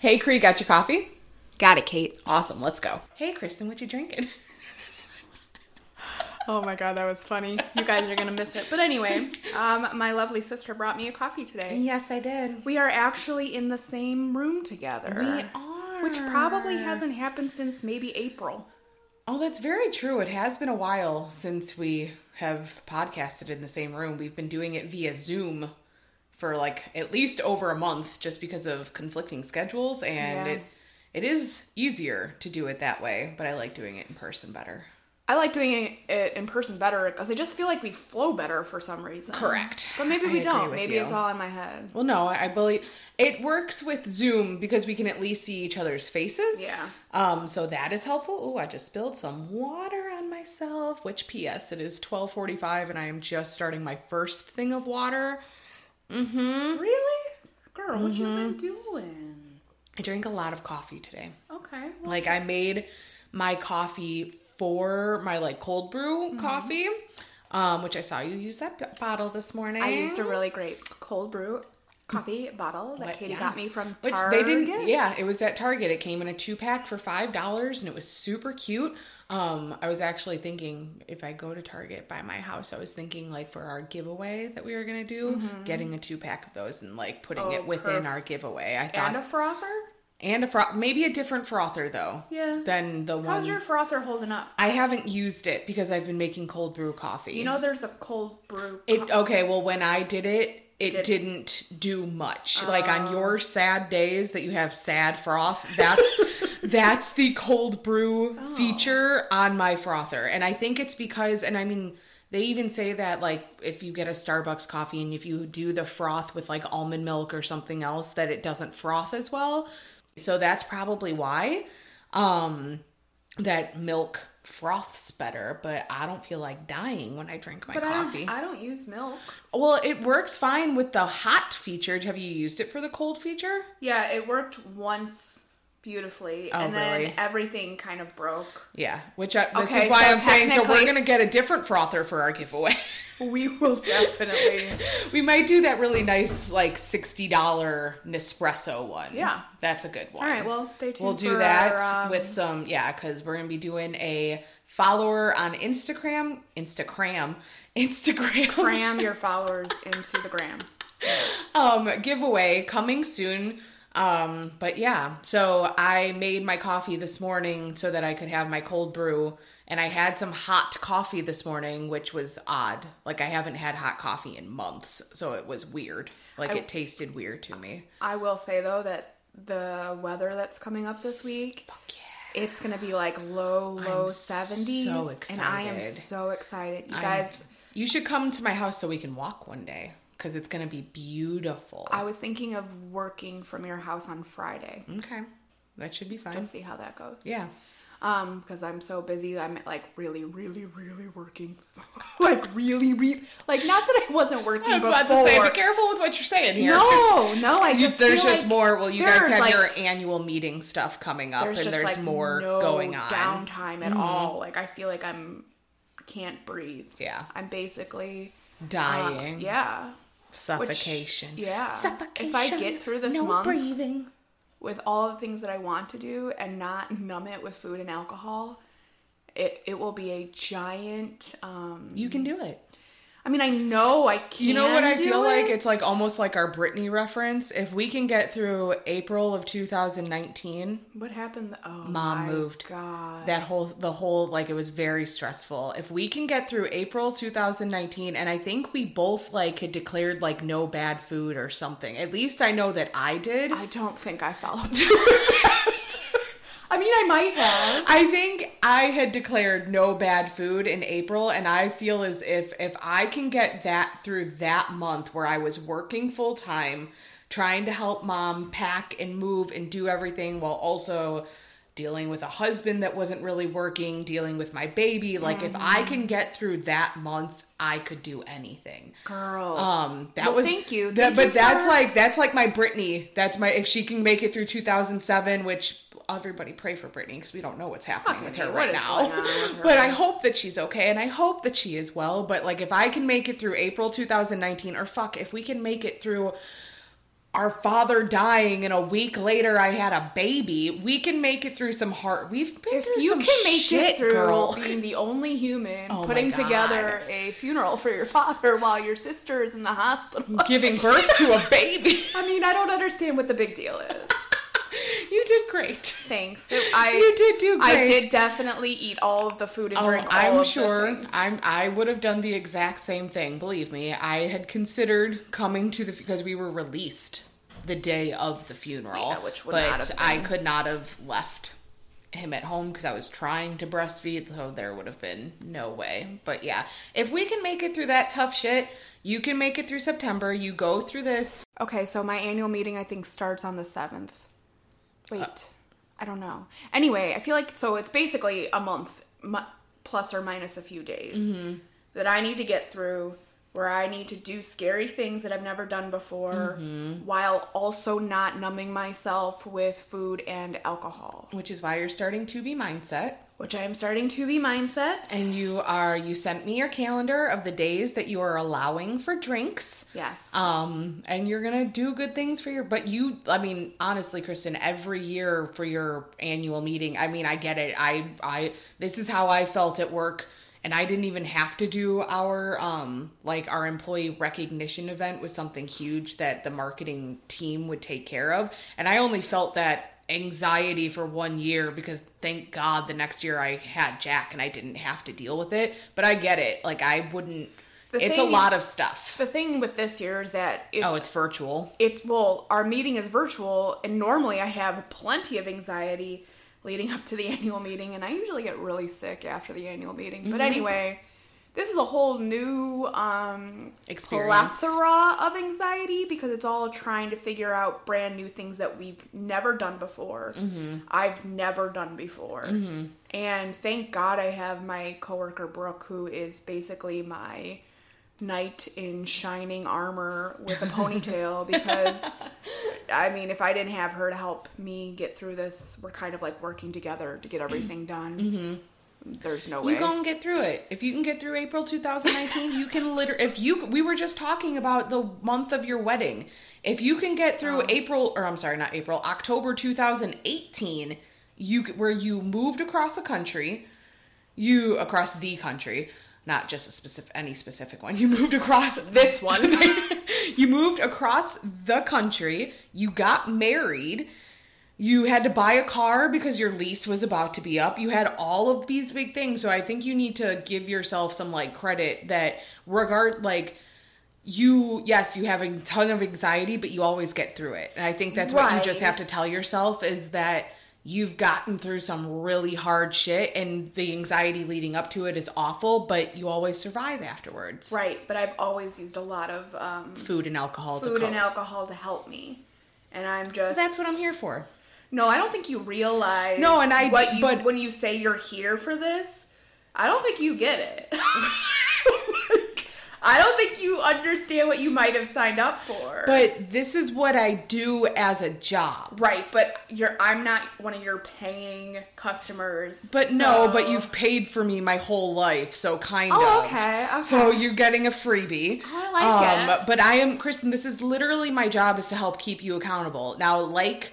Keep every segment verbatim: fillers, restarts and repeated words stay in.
Hey, Cree, got your coffee? Got it, Kate. Awesome. Let's go. Hey, Kristen, what you drinking? Oh my God, that was funny. You guys are going to miss it. But anyway, um, my lovely sister brought me a coffee today. Yes, I did. We are actually in the same room together. We are. Which probably hasn't happened since maybe April. Oh, that's very true. It has been a while since we have podcasted in the same room. We've been doing it via Zoom for like at least over a month just because of conflicting schedules. And yeah. it it is easier to do it that way, but I like doing it in person better. I like doing it in person better because I just feel like we flow better for some reason. Correct. But maybe we I don't. Maybe you. It's all in my head. Well, no, I believe it works with Zoom because we can at least see each other's faces. Yeah. Um. So that is helpful. Oh, I just spilled some water on myself, which P S it is twelve forty-five and I am just starting my first thing of water. Mm-hmm. Really? Girl, mm-hmm. What you been doing? I drank a lot of coffee today. Okay. We'll like see. I made my coffee for my like cold brew mm-hmm. coffee, um, which I saw you use that b- bottle this morning. I used a really great cold brew coffee bottle that what? Katie yes. got me from Target. Which they didn't get. Yeah, it was at Target. It came in a two pack for five dollars and it was super cute. Um, I was actually thinking if I go to Target by my house, I was thinking like for our giveaway that we were going to do, mm-hmm. getting a two pack of those and like putting oh, it within perf. our giveaway. I thought, and a frother? And a froth, maybe a different frother though. Yeah. Than the one. How's your frother holding up? I haven't used it because I've been making cold brew coffee. You know, there's a cold brew. Co- it okay. Well, when I did it, it did. didn't do much. Uh, like on your sad days that you have sad froth, that's that's the cold brew oh. feature on my frother, and I think it's because, and I mean. They even say that, like, if you get a Starbucks coffee and if you do the froth with, like, almond milk or something else, that it doesn't froth as well. So that's probably why um, that milk froths better. But I don't feel like dying when I drink my but coffee. I don't, I don't use milk. Well, it works fine with the hot feature. Have you used it for the cold feature? Yeah, it worked once. Beautifully, oh, and then really? everything kind of broke. Yeah, which I, this okay, is why so I'm saying, so we're going to get a different frother for our giveaway. We will definitely. We might do that really nice, like sixty dollars Nespresso one. Yeah. That's a good one. All right, well, stay tuned. We'll do for that our, um... with some, yeah, because we're going to be doing a follower on Instagram. Instagram. Instagram. Cram your followers into the gram. Um, giveaway coming soon. Um, but yeah, so I made my coffee this morning so that I could have my cold brew, and I had some hot coffee this morning, which was odd. Like I haven't had hot coffee in months, so it was weird. Like I, it tasted weird to me. I will say though that the weather that's coming up this week, fuck yeah. It's going to be like low, low I'm seventies. So excited. And I am so excited. You I'm, guys, you should come to my house so we can walk one day. Because it's going to be beautiful. I was thinking of working from your house on Friday. Okay. That should be fine. Just see how that goes. Yeah. Um, because I'm so busy. I'm like really, really, really working. like really, really. Like not that I wasn't working before. I was before. about to say, be careful with what you're saying here. No, no. I just There's just like more. Well, you guys have like, your annual meeting stuff coming up. There's and just there's like more no going on. Downtime at mm-hmm. all. Like I feel like I'm, can't breathe. Yeah. I'm basically. Dying. Uh, yeah. Suffocation. Which, yeah. Suffocation. If I get through this no month breathing. with all the things that I want to do and not numb it with food and alcohol, it it will be a giant. Um, you can do it. I mean, I know I can. You know what I feel it? like? It's like almost like our Britney reference. If we can get through April of two thousand nineteen, what happened? Oh, mom my moved. God, that whole the whole like it was very stressful. If we can get through April two thousand nineteen, and I think we both like had declared like no bad food or something. At least I know that I did. I don't think I followed that. I mean, I might have. I think I had declared no bad food in April, and I feel as if if I can get that through that month where I was working full time, trying to help mom pack and move and do everything while also dealing with a husband that wasn't really working, dealing with my baby. Like, mm-hmm. if I can get through that month, I could do anything. Girl. Um, that well, was, thank you. That, thank but you that's for... like, that's like my Britney. That's my, if she can make it through two thousand seven, which everybody pray for Britney because we don't know what's happening okay, with her right now. Her but right? I hope that she's okay and I hope that she is well. But like, if I can make it through April two thousand nineteen, or fuck, if we can make it through our father dying and a week later I had a baby. We can make it through some hard. We've been if through you some can make shit, it through girl. Being the only human oh putting together a funeral for your father while your sister is in the hospital giving birth to a baby. I mean, I don't understand what the big deal is. You did great. Thanks. It, I, you did do great. I did definitely eat all of the food and drink. Oh, all I'm of sure. The I'm. I would have done the exact same thing. Believe me, I had considered coming to the because we were released the day of the funeral, yeah, which would but not have I could not have left him at home because I was trying to breastfeed. So there would have been no way. But yeah, if we can make it through that tough shit, you can make it through September. You go through this. Okay, so my annual meeting I think starts on the seventh. Wait, uh, I don't know. Anyway, I feel like, so it's basically a month, mu- plus or minus a few days, mm-hmm. that I need to get through, where I need to do scary things that I've never done before, mm-hmm. while also not numbing myself with food and alcohol. Which is why you're starting two B Mindset. Which I am starting two B Mindset. And you are, you sent me your calendar of the days that you are allowing for drinks. Yes. Um, and you're going to do good things for your, but you, I mean, honestly, Kristen, every year for your annual meeting, I mean, I get it. I, I, this is how I felt at work. And I didn't even have to do our, um, like our employee recognition event was something huge that the marketing team would take care of. And I only felt that anxiety for one year because thank God the next year I had Jack and I didn't have to deal with it. But I get it. Like I wouldn't, the it's thing, a lot of stuff. The thing with this year is that it's... Oh, it's virtual. It's, well, our meeting is virtual and normally I have plenty of anxiety leading up to the annual meeting and I usually get really sick after the annual meeting. But mm-hmm. anyway, this is a whole new um, experience. Plethora of anxiety because it's all trying to figure out brand new things that we've never done before. Mm-hmm. I've never done before. Mm-hmm. And thank God I have my coworker, Brooke, who is basically my knight in shining armor with a ponytail because, I mean, if I didn't have her to help me get through this, we're kind of like working together to get everything done. Mm-hmm. There's no way. You're going to get through it. If you can get through April two thousand nineteen, you can literally, if you, we were just talking about the month of your wedding. If you can get through um, April, or I'm sorry, not April, October two thousand eighteen, you, where you moved across the country, you, across the country, not just a specific, any specific one, you moved across this one, you moved across the country, you got married. You had to buy a car because your lease was about to be up. You had all of these big things. So I think you need to give yourself some like credit that regard, like you, yes, you have a ton of anxiety, but you always get through it. And I think that's right. What you just have to tell yourself is that you've gotten through some really hard shit and the anxiety leading up to it is awful, but you always survive afterwards. Right. But I've always used a lot of um, food and alcohol, food to and alcohol to help me. And I'm just, that's what I'm here for. No, I don't think you realize no, and I, what you, but when you say you're here for this, I don't think you get it. I don't think you understand what you might have signed up for. But this is what I do as a job. Right, but you're I'm not one of your paying customers. But so. No, but you've paid for me my whole life, so kind oh, of. Okay, okay. So you're getting a freebie. Oh, I like um, it. But I am, Kristen, this is literally my job is to help keep you accountable. Now, like...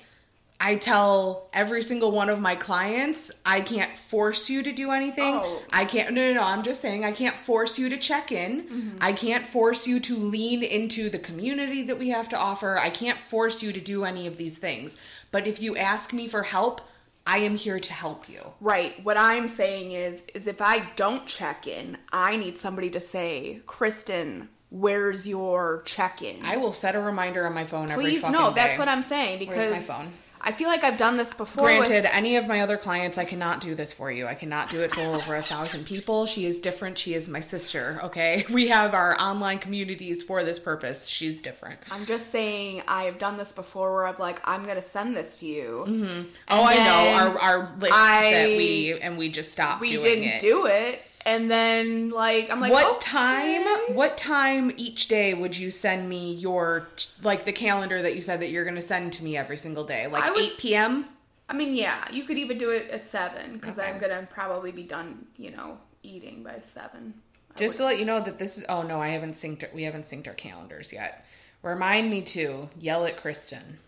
I tell every single one of my clients, I can't force you to do anything. Oh. I can't, no, no, no, I'm just saying I can't force you to check in. Mm-hmm. I can't force you to lean into the community that we have to offer. I can't force you to do any of these things. But if you ask me for help, I am here to help you. Right. What I'm saying is, is if I don't check in, I need somebody to say, Kristen, where's your check-in? I will set a reminder on my phone Please, every fucking no, day. Please, no, that's what I'm saying because... Where's my phone? I feel like I've done this before. Granted, with... any of my other clients, I cannot do this for you. I cannot do it for over a thousand people. She is different. She is my sister, okay? We have our online communities for this purpose. She's different. I'm just saying I have done this before where I'm like, I'm going to send this to you. Mm-hmm. Oh, I know. Our, our list I, that we, and we just stopped we doing it. We didn't do it. And then, like, I'm like, what okay. time, what time each day would you send me your, like, the calendar that you said that you're going to send to me every single day? Like, would, eight p.m.? I mean, yeah. You could even do it at seven, because okay. I'm going to probably be done, you know, eating by seven. Just to let you know that this is, oh, no, I haven't synced, we haven't synced our calendars yet. Remind me to yell at Kristen.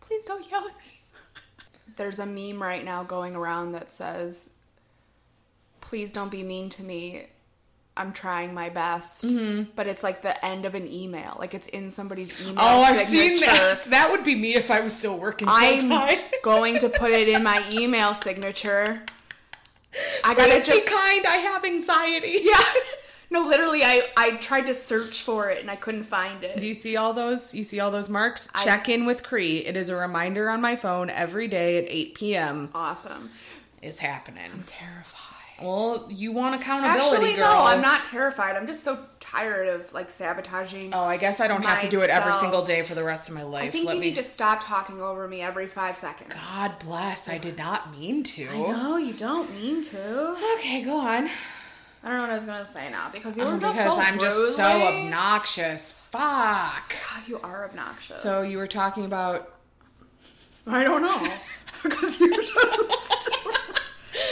Please don't yell at me. There's a meme right now going around that says, please don't be mean to me. I'm trying my best. Mm-hmm. But it's like the end of an email. Like it's in somebody's email oh, signature. I've seen that. That would be me if I was still working full-time. I'm going to put it in my email signature. I gotta Please just... be kind. I have anxiety. Yeah. No, literally, I, I tried to search for it and I couldn't find it. Do you see all those? You see all those marks? I... Check in with Cree. It is a reminder on my phone every day at eight p.m. Awesome. Is happening. I'm terrified. Well, you want accountability, Actually, girl. Actually, no, I'm not terrified. I'm just so tired of, like, sabotaging Oh, I guess I don't myself. have to do it every single day for the rest of my life. I think Let you me... need to stop talking over me every five seconds. God bless. I did not mean to. I know. You don't mean to. Okay, go on. I don't know what I was going to say now because you were um, just because so I'm just rude. so obnoxious. Fuck. God, you are obnoxious. So you were talking about... I don't know. Because you just...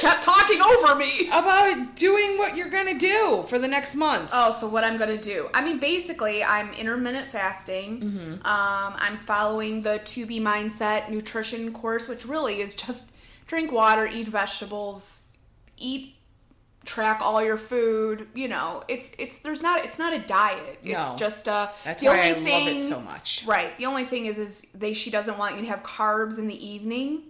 kept talking over me about doing what you're gonna do for the next month. Oh, so what I'm gonna do? I mean, basically, I'm intermittent fasting. Mm-hmm. Um, I'm following the two B Mindset nutrition course, which really is just drink water, eat vegetables, eat, track all your food. You know, it's it's there's not it's not a diet. No. It's just a. That's the why only I thing, love it so much. Right. The only thing is, is they she doesn't want you to have carbs in the evening.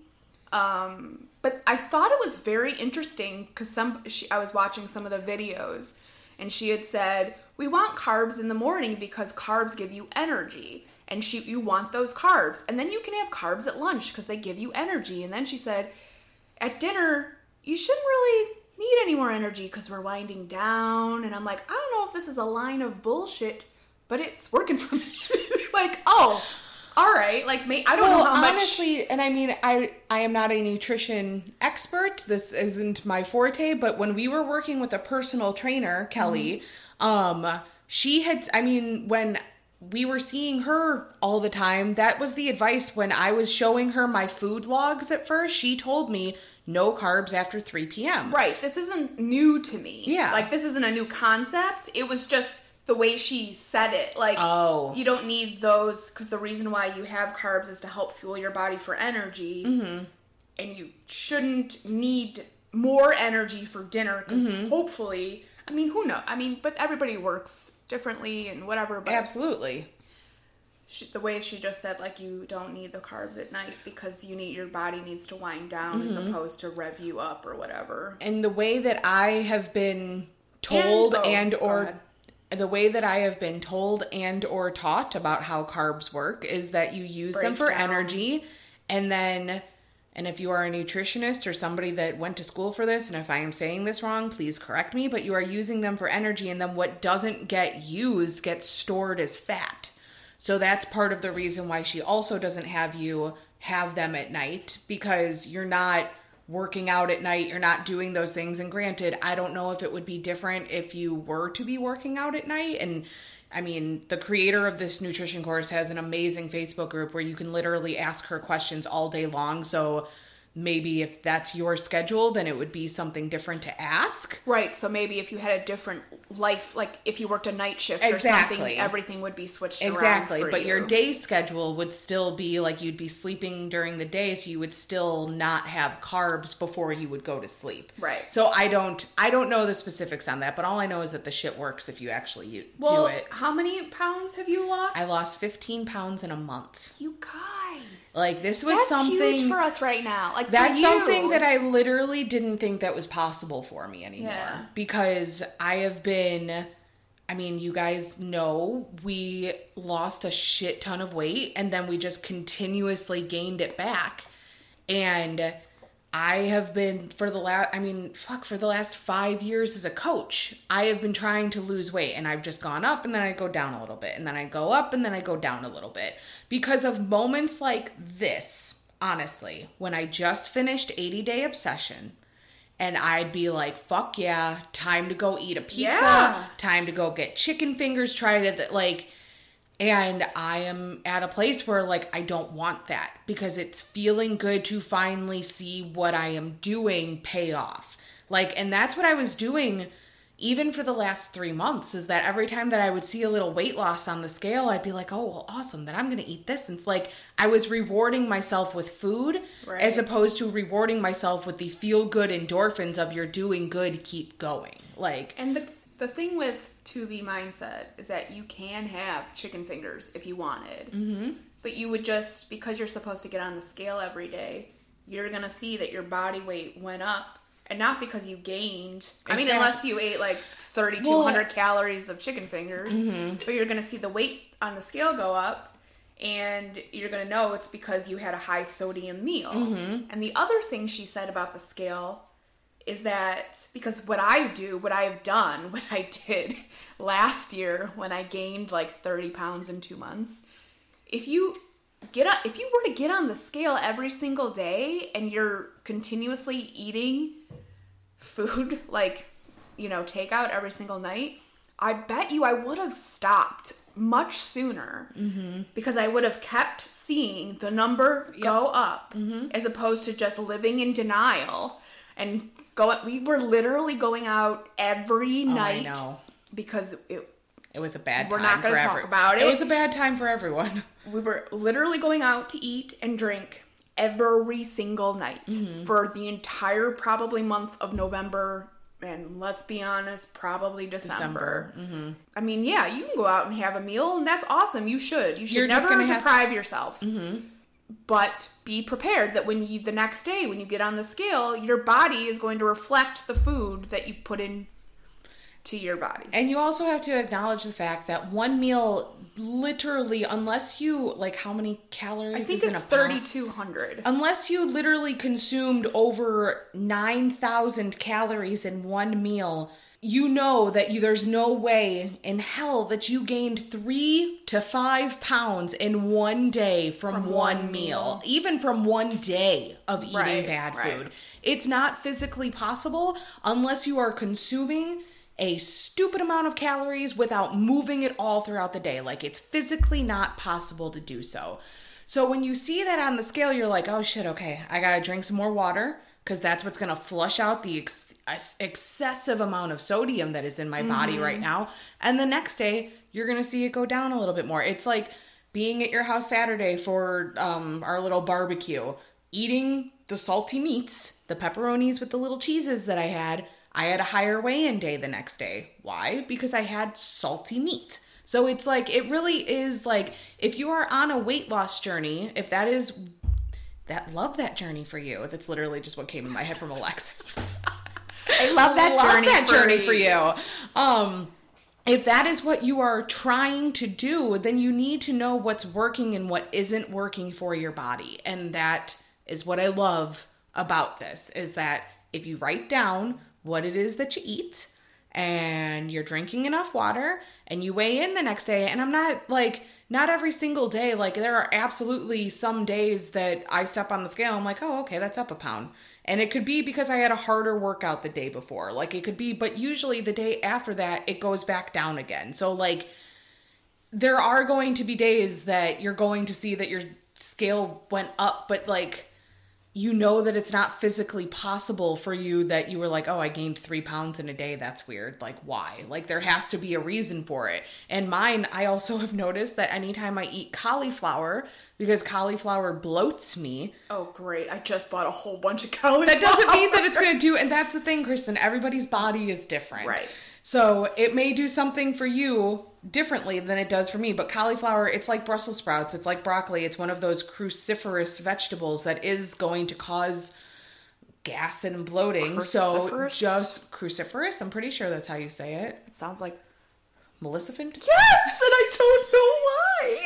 Um. But I thought it was very interesting because some she, I was watching some of the videos and she had said, we want carbs in the morning because carbs give you energy and she, you want those carbs. And then you can have carbs at lunch because they give you energy. And then she said, at dinner, you shouldn't really need any more energy because we're winding down. And I'm like, I don't know if this is a line of bullshit, but it's working for me. Like, oh. All right, like, I don't well, know how much... honestly, and I mean, I I am not a nutrition expert. This isn't my forte, but when we were working with a personal trainer, Kelly, mm-hmm. um, she had, I mean, when we were seeing her all the time, that was the advice when I was showing her my food logs at first. She told me, no carbs after three p.m. Right, this isn't new to me. Yeah. Like, this isn't a new concept. It was just... the way she said it, like, oh. you don't need those because the reason why you have carbs is to help fuel your body for energy, mm-hmm. and you shouldn't need more energy for dinner because mm-hmm. hopefully, I mean, who knows? I mean, but everybody works differently and whatever. But absolutely. She, the way she just said, like, you don't need the carbs at night because you need your body needs to wind down mm-hmm. as opposed to rev you up or whatever. And the way that I have been told and, oh, and or... The way that I have been told and or taught about how carbs work is that you use Break them for down. energy and then, and if you are a nutritionist or somebody that went to school for this, and if I am saying this wrong, please correct me, but you are using them for energy and then what doesn't get used gets stored as fat. So that's part of the reason why she also doesn't have you have them at night because you're not working out at night, you're not doing those things. And granted, I don't know if it would be different if you were to be working out at night. And I mean, the creator of this nutrition course has an amazing Facebook group where you can literally ask her questions all day long. So maybe if that's your schedule, then it would be something different to ask. Right. So maybe if you had a different life, like if you worked a night shift exactly. or something, everything would be switched exactly. around for But you. Your day schedule would still be like you'd be sleeping during the day, so you would still not have carbs before you would go to sleep. Right. So I don't, I don't know the specifics on that, but all I know is that the shit works if you actually u- well, do it. Well, how many pounds have you lost? I lost fifteen pounds in a month. You guys. Like this was that's something huge for us right now. Like that's something that I literally didn't think that was possible for me anymore yeah. because I have been, I mean, you guys know we lost a shit ton of weight and then we just continuously gained it back. And I have been for the last, I mean, fuck, for the last five years as a coach, I have been trying to lose weight and I've just gone up and then I go down a little bit and then I go up and then I go down a little bit because of moments like this, honestly, when I just finished eighty day obsession and I'd be like, fuck yeah, time to go eat a pizza, yeah. time to go get chicken fingers, try to like... And I am at a place where, like, I don't want that because it's feeling good to finally see what I am doing pay off. Like, and that's what I was doing even for the last three months, is that every time that I would see a little weight loss on the scale, I'd be like, oh, well, awesome, then I'm going to eat this. And it's like I was rewarding myself with food, right, as opposed to rewarding myself with the feel-good endorphins of you're doing good, keep going. Like, and the the thing with two B mindset is that you can have chicken fingers if you wanted. Mm-hmm. But you would just, because you're supposed to get on the scale every day, you're going to see that your body weight went up. And not because you gained. I mean, exactly. Unless you ate like thirty-two hundred well, calories of chicken fingers. Mm-hmm. But you're going to see the weight on the scale go up. And you're going to know it's because you had a high sodium meal. Mm-hmm. And the other thing she said about the scale is that, because what I do, what I have done, what I did last year when I gained like thirty pounds in two months. If you... Get on, if you were to get on the scale every single day and you're continuously eating food, like, you know, takeout every single night, I bet you I would have stopped much sooner, mm-hmm, because I would have kept seeing the number, yep, go up, mm-hmm, as opposed to just living in denial and going. We were literally going out every oh, night I know. because it It was a bad we're time. We're not going to talk every- about it. It was a bad time for everyone. We were literally going out to eat and drink every single night, mm-hmm, for the entire probably month of November, and let's be honest, probably December. December. Mm-hmm. I mean, yeah, you can go out and have a meal, and that's awesome. You should. You should You're never deprive to- yourself. Mm-hmm. But be prepared that when you the next day when you get on the scale, your body is going to reflect the food that you put in to your body. And you also have to acknowledge the fact that one meal, literally, unless you, like, how many calories I think is it's thirty-two hundred. Unless you literally consumed over nine thousand calories in one meal, you know that you, there's no way in hell that you gained three to five pounds in one day from, from one, one meal. meal. Even from one day of eating right, bad right. food. It's not physically possible unless you are consuming a stupid amount of calories without moving it all throughout the day. Like, it's physically not possible to do so. So when you see that on the scale, you're like, oh shit, okay, I gotta drink some more water, because that's what's gonna flush out the ex- excessive amount of sodium that is in my, mm-hmm, body right now. And the next day, you're gonna see it go down a little bit more. It's like being at your house Saturday for um, our little barbecue, eating the salty meats, the pepperonis with the little cheeses that I had. I had a higher weigh-in day the next day. Why? Because I had salty meat. So it's like, it really is like, if you are on a weight loss journey, if that is, that love that journey for you. That's literally just what came in my head from Alexis. I love that love journey, that for, journey you. for you. Um, if that is what you are trying to do, then you need to know what's working and what isn't working for your body. And that is what I love about this, is that if you write down what it is that you eat, and you're drinking enough water, and you weigh in the next day. And I'm not like, not every single day. Like, there are absolutely some days that I step on the scale. I'm like, oh, okay, that's up a pound. And it could be because I had a harder workout the day before. Like, it could be, but usually the day after that, it goes back down again. So like, there are going to be days that you're going to see that your scale went up, but like, you know that it's not physically possible for you that you were like, oh, I gained three pounds in a day. That's weird. Like, why? Like, there has to be a reason for it. And mine, I also have noticed that anytime I eat cauliflower, because cauliflower bloats me. Oh, great. I just bought a whole bunch of cauliflower. That doesn't mean that it's going to do. And that's the thing, Kristen. Everybody's body is different. Right. So it may do something for you differently than it does for me. But cauliflower, it's like Brussels sprouts. It's like broccoli. It's one of those cruciferous vegetables that is going to cause gas and bloating. Cruciferous? So just cruciferous. I'm pretty sure that's how you say it. It sounds like Maleficent. Yes! And I don't know why.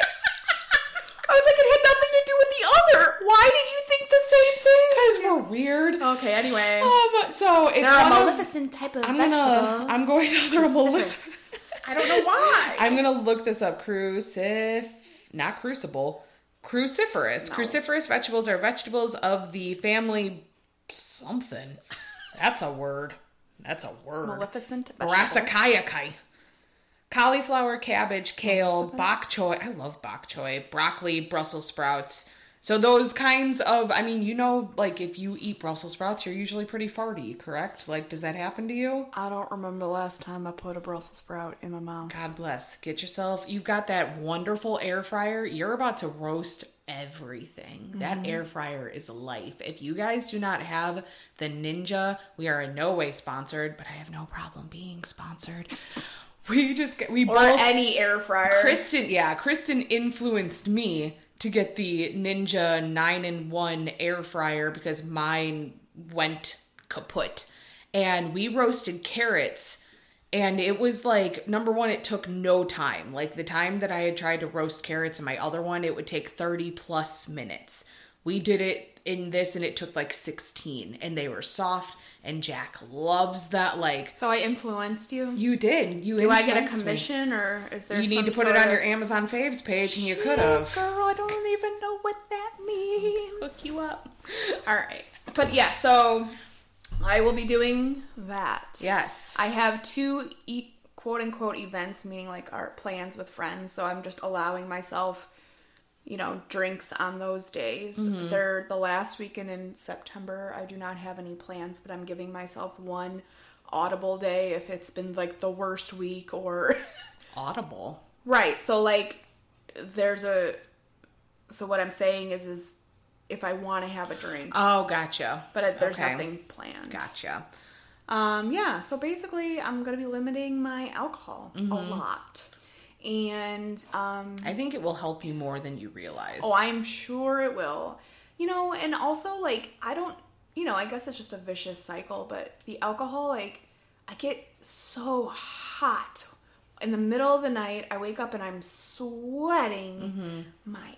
I was like, it had nothing to do with the other. Why did you think the same thing? Because we're weird. Okay, anyway. Um, so it's they're a Maleficent of, type of I'm vegetable. Gonna, I'm going to... They're a Maleficent. I don't know why. I'm going to look this up. Crucif... Not crucible. Cruciferous. No. Cruciferous vegetables are vegetables of the family... Something. That's a word. That's a word. Maleficent vegetables. Brassicaceae. Cauliflower, cabbage, kale, bok choy. I love bok choy. Broccoli, Brussels sprouts, So those kinds of, I mean, you know, like if you eat Brussels sprouts, you're usually pretty farty, correct? Like, does that happen to you? I don't remember the last time I put a Brussels sprout in my mouth. God bless. Get yourself, you've got that wonderful air fryer. You're about to roast everything. Mm-hmm. That air fryer is life. If you guys do not have the Ninja, we are in no way sponsored, but I have no problem being sponsored. We just get, we or both. Or any air fryer. Kristen, yeah, Kristen influenced me to get the Ninja nine in one air fryer because mine went kaput. And we roasted carrots. And it was like, number one, it took no time. Like the time that I had tried to roast carrots in my other one, it would take thirty plus minutes. We did it in this and it took like sixteen. And they were soft. And Jack loves that, like... So I influenced you? You did. You Do I get a commission, me. or is there you some You need to put it on your Amazon Faves page, and you could have. Girl, I don't even know what that means. Look you up. All right. But yeah, so I will be doing that. Yes. I have two e- quote-unquote events, meaning like art plans with friends, so I'm just allowing myself... you know, drinks on those days. Mm-hmm. They're the last weekend in September. I do not have any plans, but I'm giving myself one audible day if it's been like the worst week or... Audible? Right. So like there's a... So what I'm saying is, is if I want to have a drink. Oh, gotcha. But there's okay. nothing planned. Gotcha. Um, yeah. So basically I'm going to be limiting my alcohol mm-hmm. a lot. And um, I think it will help you more than you realize. Oh, I'm sure it will. You know, and also, like, I don't, you know, I guess it's just a vicious cycle, but the alcohol, like, I get so hot. In the middle of the night, I wake up and I'm sweating mm-hmm. my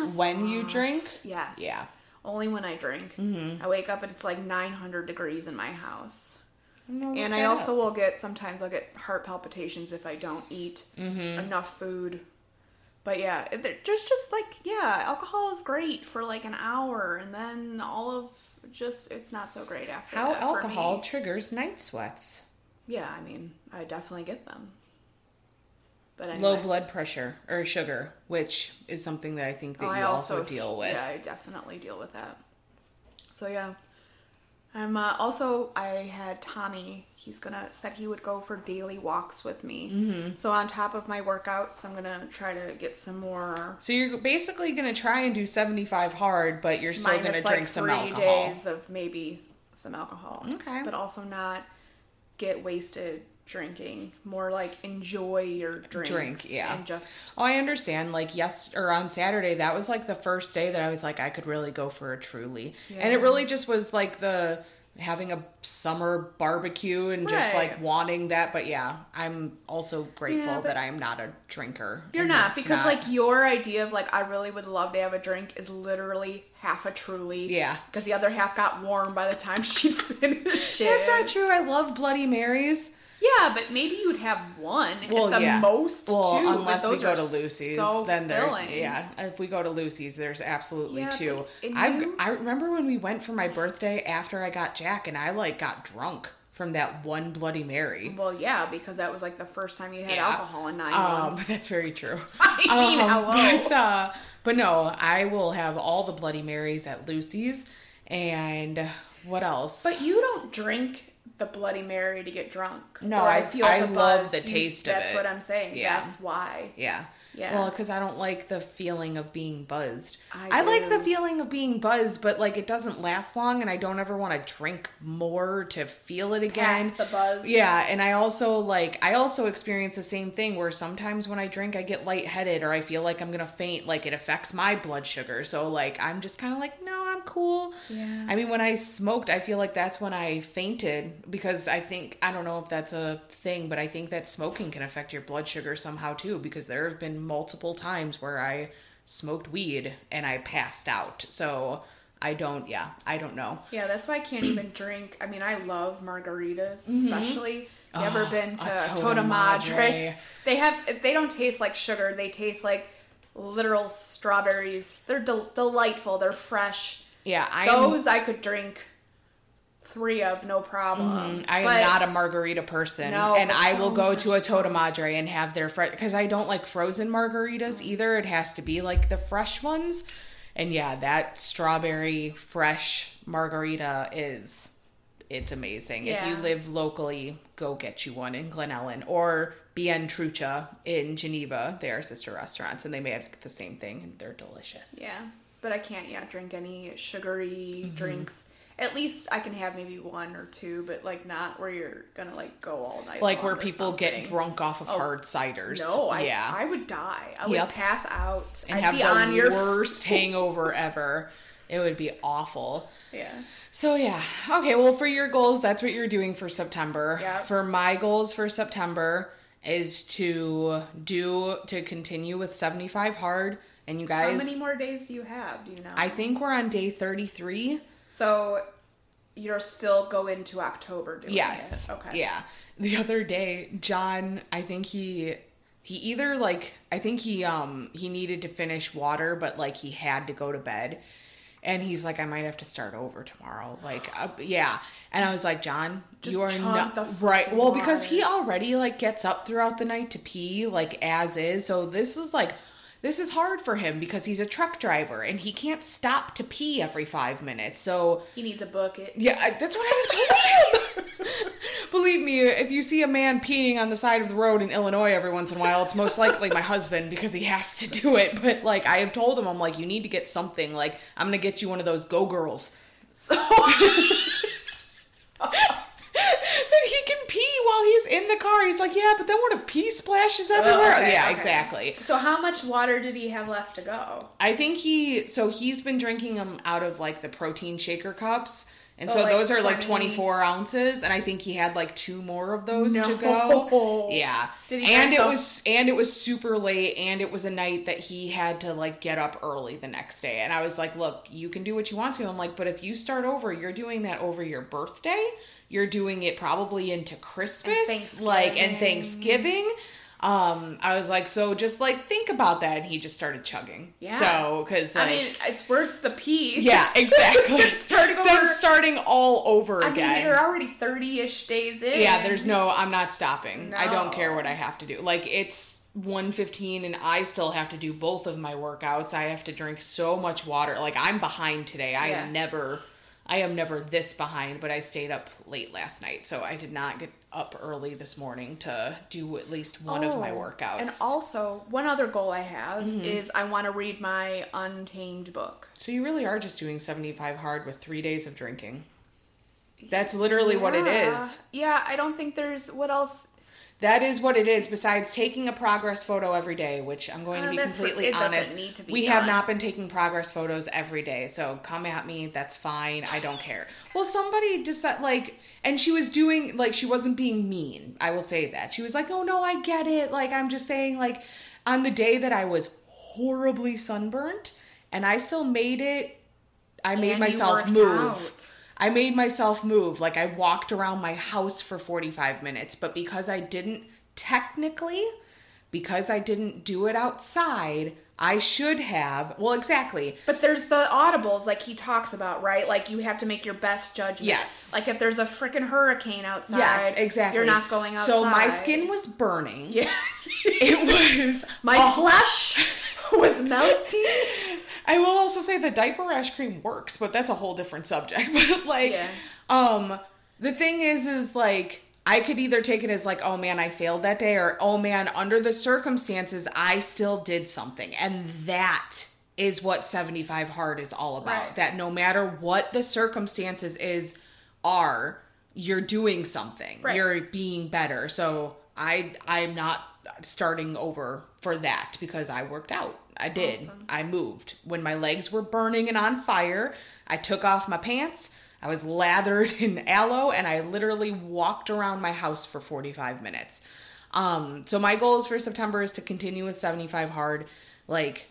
ass When off. You drink? Yes. Yeah. Only when I drink. Mm-hmm. I wake up and it's like nine hundred degrees in my house. And I also will get, sometimes I'll get heart palpitations if I don't eat mm-hmm. enough food. But yeah, just, just like, yeah, alcohol is great for like an hour and then all of just, it's not so great after How that alcohol for me. Triggers night sweats. Yeah, I mean, I definitely get them. But anyway. Low blood pressure or sugar, which is something that I think that oh, you also, also deal with. Yeah, I definitely deal with that. So yeah. I'm uh, also, I had Tommy, he's gonna, said he would go for daily walks with me. Mm-hmm. So on top of my workouts, I'm gonna try to get some more. So you're basically gonna try and do seventy-five hard, but you're still gonna like drink some alcohol. Minus like three days of maybe some alcohol. Okay. But also not get wasted drinking. More like enjoy your drinks. Drink, yeah. And just. Oh, I understand. Like yes, or on Saturday, that was like the first day that I was like, I could really go for a truly. Yeah. And it really just was like the having a summer barbecue and right. just like wanting that. But yeah, I'm also grateful yeah, that I am not a drinker. You're not because not... like your idea of like, I really would love to have a drink is literally half a truly. Yeah. Because the other half got warm by the time she finished it. That's not true. I love Bloody Marys. Yeah, but maybe you'd have one well, at the yeah. most, well, two. Well, unless we go to Lucy's, so then filling. There. Yeah, if we go to Lucy's, there's absolutely yeah, two. I I remember when we went for my birthday after I got Jack, and I like got drunk from that one Bloody Mary. Well, yeah, because that was like the first time you had yeah. alcohol in nine um, months. That's very true. I mean, um, hello. But, uh, but no, I will have all the Bloody Marys at Lucy's, and what else? But you don't drink. The Bloody Mary to get drunk. No, or I feel I the love buzz. The taste you, of that's it. That's what I'm saying. Yeah. That's why. Yeah. Yeah. Well, because I don't like the feeling of being buzzed. I, I like the feeling of being buzzed, but like it doesn't last long, and I don't ever want to drink more to feel it again. Past the buzz. Yeah, and I also like I also experience the same thing where sometimes when I drink, I get lightheaded or I feel like I'm gonna faint. Like it affects my blood sugar, so like I'm just kind of like no. Cool. Yeah. I mean, when I smoked, I feel like that's when I fainted because I think, I don't know if that's a thing, but I think that smoking can affect your blood sugar somehow too because there have been multiple times where I smoked weed and I passed out. So I don't, yeah, I don't know. Yeah, that's why I can't even drink. I mean, I love margaritas, especially. Mm-hmm. Never oh, been to Tota, Tota Madre. Madre. They have, they don't taste like sugar. They taste like literal strawberries. They're del- delightful. They're fresh. Yeah, I those am, I could drink three of no problem. Mm, I but, am not a margarita person, no, and I will go to a Tota Madre and have their fresh because I don't like frozen margaritas either. It has to be like the fresh ones, And yeah, that strawberry fresh margarita is, it's amazing. Yeah. If you live locally, go get you one in Glen Ellen or Bien Trucha in Geneva. They are sister restaurants and they may have the same thing and they're delicious. Yeah, but I can't yet yeah, drink any sugary mm-hmm. drinks. At least I can have maybe one or two, but like not where you're gonna like go all night. Like where people get drdrunk off of oh, hard ciders. No, I yeah. I would die. I yep. would pass out and I'd have be the on your worst hangover ever. It would be awful. Yeah. So yeah. Okay. Well, for your goals, that's what you're doing for September. Yep. For my goals for September is to do to continue with seventy-five hard. And you guys, how many more days do you have? Do you know? I think we're on day thirty-three. So you're still going to October doing yes. it? Yes. Okay. Yeah. The other day, John, I think he he either like I think he um he needed to finish water, but like he had to go to bed. And he's like, I might have to start over tomorrow. Like, uh, yeah. And I was like, John, just you are not the right. Well, water. Because he already like gets up throughout the night to pee, like as is. So this is like This is hard for him because he's a truck driver and he can't stop to pee every five minutes. So he needs a bucket. Yeah, that's what I told him. Believe me, if you see a man peeing on the side of the road in Illinois every once in a while, it's most likely my husband because he has to do it. But like I have told him, I'm like, you need to get something. Like I'm gonna get you one of those Go Girls. So. That he can pee while he's in the car. He's like, yeah, but then what if pee splashes everywhere? Oh, okay, yeah, okay. Exactly. So how much water did he have left to go? I think he, so he's been drinking them out of like the protein shaker cups. And so, so like those twenty... are like twenty-four ounces. And I think he had like two more of those no. to go. Yeah. Did he and it those? was, and it was super late. And it was a night that he had to like get up early the next day. And I was like, look, you can do what you want to. I'm like, but if you start over, you're doing that over your birthday. You're doing it probably into Christmas, and like, and Thanksgiving. Um, I was like, so just like think about that, and he just started chugging. Yeah. So, because like, I mean, it's worth the pee. Yeah, exactly. starting over. Then starting all over I again. I mean, you're already thirty-ish days in. Yeah, there's no. I'm not stopping. No. I don't care what I have to do. Like it's one fifteen and I still have to do both of my workouts. I have to drink so much water. Like I'm behind today. I yeah. am never. I am never this behind, but I stayed up late last night, so I did not get up early this morning to do at least one oh, of my workouts. And also, one other goal I have mm-hmm. is I want to read my Untamed book. So you really are just doing seventy-five hard with three days of drinking. That's literally yeah. what it is. Yeah, I don't think there's... What else... That is what it is, besides taking a progress photo every day, which I'm going uh, to be completely what, honest. Need to be we done. have not been taking progress photos every day, so come at me. That's fine. I don't care. Well, somebody just that, like, and she was doing, like, she wasn't being mean. I will say that. She was like, oh, no, I get it. Like, I'm just saying, like, on the day that I was horribly sunburnt, and I still made it, I made and myself you worked move. Out. I made myself move. Like, I walked around my house for forty-five minutes, but because I didn't technically, because I didn't do it outside, I should have. Well, exactly. But there's the audibles, like he talks about, right? Like, you have to make your best judgment. Yes. Like, if there's a freaking hurricane outside, yes, exactly. You're not going outside. So, my skin was burning. Yeah. It was. My oh. flesh was melting. I will also say the diaper rash cream works, but that's a whole different subject. But like, yeah. um, the thing is, is like, I could either take it as like, oh man, I failed that day, or oh man, under the circumstances, I still did something. And that is what seventy-five hard is all about. Right. That no matter what the circumstances is, are, you're doing something. Right. You're being better. So I, I'm not starting over for that because I worked out. I did. Awesome. I moved. When my legs were burning and on fire, I took off my pants. I was lathered in aloe, and I literally walked around my house for forty-five minutes. Um, so my goals for September is to continue with seventy-five hard. Like,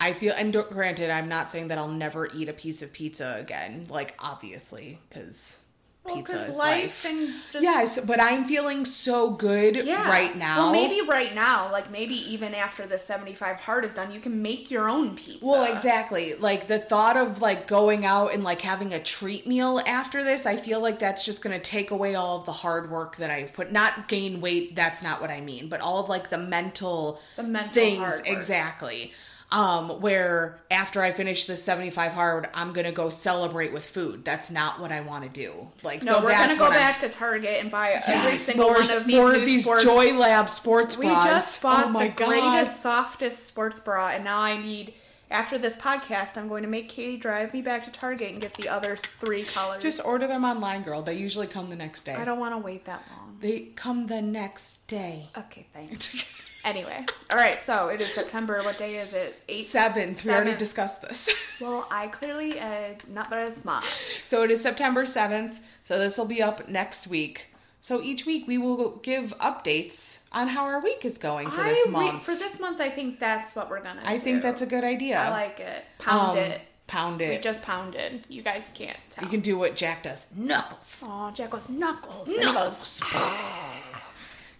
I feel, and granted, I'm not saying that I'll never eat a piece of pizza again. Like, obviously, because... Well, because life, life and just... Yes, but I'm feeling so good yeah. right now. Well, maybe right now, like maybe even after the seventy-five hard is done, you can make your own pizza. Well, exactly. Like the thought of like going out and like having a treat meal after this, I feel like that's just going to take away all of the hard work that I've put. Not gain weight, that's not what I mean, but all of like the mental, the mental things. Hard work. Exactly. um, where after I finish the seventy-five hard, I'm going to go celebrate with food. That's not what I want to do. Like, no, so we're going to go back I'm... to Target and buy yes, every single one of these new these sports. Joy Lab sports bras. We just bought oh my the God. greatest, softest sports bra, and now I need... After this podcast, I'm going to make Katie drive me back to Target and get the other three colors. Just order them online, girl. They usually come the next day. I don't want to wait that long. They come the next day. Okay, thanks. Anyway. All right, so it is September. What day is it? Eight? Seventh. We already discussed this. Well, I clearly uh, not very smart. So it is September seventh. So this will be up next week. So each week we will give updates on how our week is going for this I, month. We, for this month, I think that's what we're going to do. I think that's a good idea. I like it. Pound um, it. Pound it. We just pounded. You guys can't tell. You can do what Jack does. Knuckles. Aw, Jack goes, Knuckles. Knuckles. Knuckles.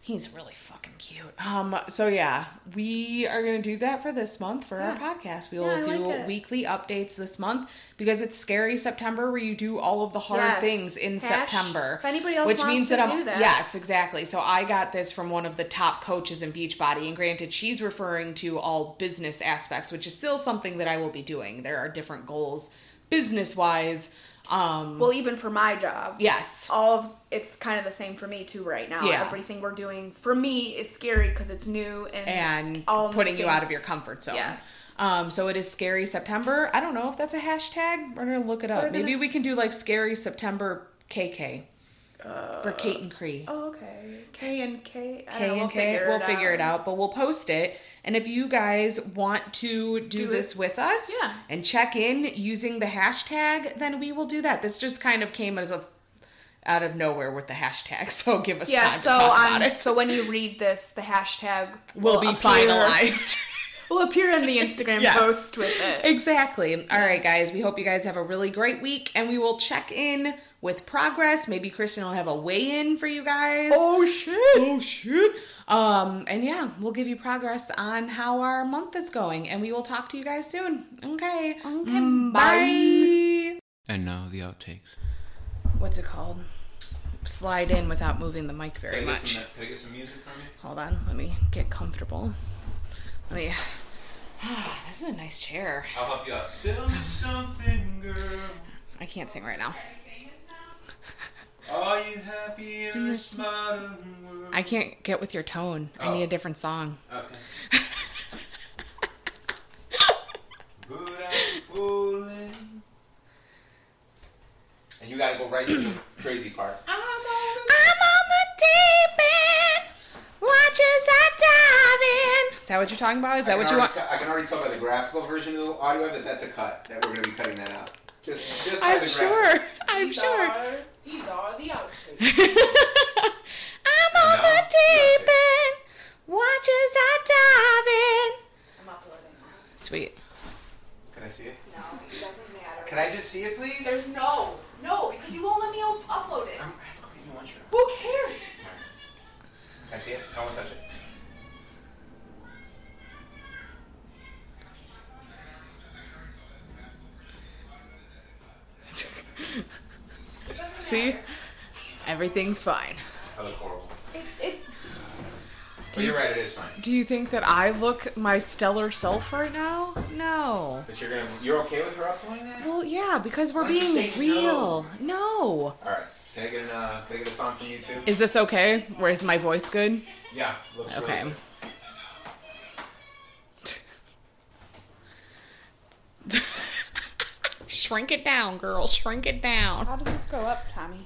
He's really fucking cute. Um. So yeah, we are going to do that for this month for yeah. our podcast. We will yeah, do like weekly updates this month because it's Scary September, where you do all of the hard yes. things in Hash. September. If anybody else which wants means to that do I'm, that. Yes, exactly. So I got this from one of the top coaches in Beachbody, and granted, she's referring to all business aspects, which is still something that I will be doing. There are different goals business-wise. Um, well, even for my job. Yes. All of it's kind of the same for me too right now. Yeah. Everything we're doing for me is scary because it's new and, and all putting you out of your comfort zone. Yes. Um, so it is Scary September. I don't know if that's a hashtag. We're going to look it up. Maybe s- we can do like Scary September K K uh, for Kate and Cree. Oh, okay. K and K. I K know, and we'll K. Figure we'll it figure out. it out, but we'll post it. And if you guys want to do, do this it. with us yeah. and check in using the hashtag, then we will do that. This just kind of came as a out of nowhere with the hashtag, so give us yeah, time so to talk um, about it. So when you read this, the hashtag will, will be appear, finalized. will appear in the Instagram yes. post with it. Exactly. All right, guys. We hope you guys have a really great week, and we will check in with progress. Maybe Kristen will have a weigh-in for you guys. Oh, shit. Oh, shit. Um, and yeah, we'll give you progress on how our month is going, and we will talk to you guys soon. Okay. Okay. Mm, bye. And now the outtakes. What's it called? Slide in without moving the mic very can I much. Some, can I get some music from you? Hold on. Let me get comfortable. Let me... Ah, this is a nice chair. I'll help you out. Tell me something, girl. I can't sing right now. Are you happy in this modern world? I can't get with your tone. Oh. I need a different song. Okay. But I'm falling. And you gotta go right to the crazy part. I'm on the, I'm on the deep end. Watch as I dive in. Is that what you're talking about? Is that what you want? Tell, I can already tell by the graphical version of the audio that that's a cut. That we're gonna be cutting that out. Just, just by I'm the sure. I'm these sure. Are, these are the outtakes. I'm on no, the deep end. Watch as I dive in. I'm uploading. Sweet. Can I see it? No, it doesn't matter. Can I just see it, please? There's no, no, because you won't let me op- upload it. I'm, I don't want your... Who cares? Can I see it? I won't touch it. See? Everything's fine. I look horrible. It, it, well, you're right, it is fine. Do you think that I look my stellar self right now? No. But you're gonna, you're okay with her uploading that? Well, yeah, because we're being real. No. no. All right. Can I get an, uh, can I get a song from you too? Is this okay? Where is my voice good? Yeah. Looks okay. Really good. Shrink it down, girl. Shrink it down. How does this go up, Tommy?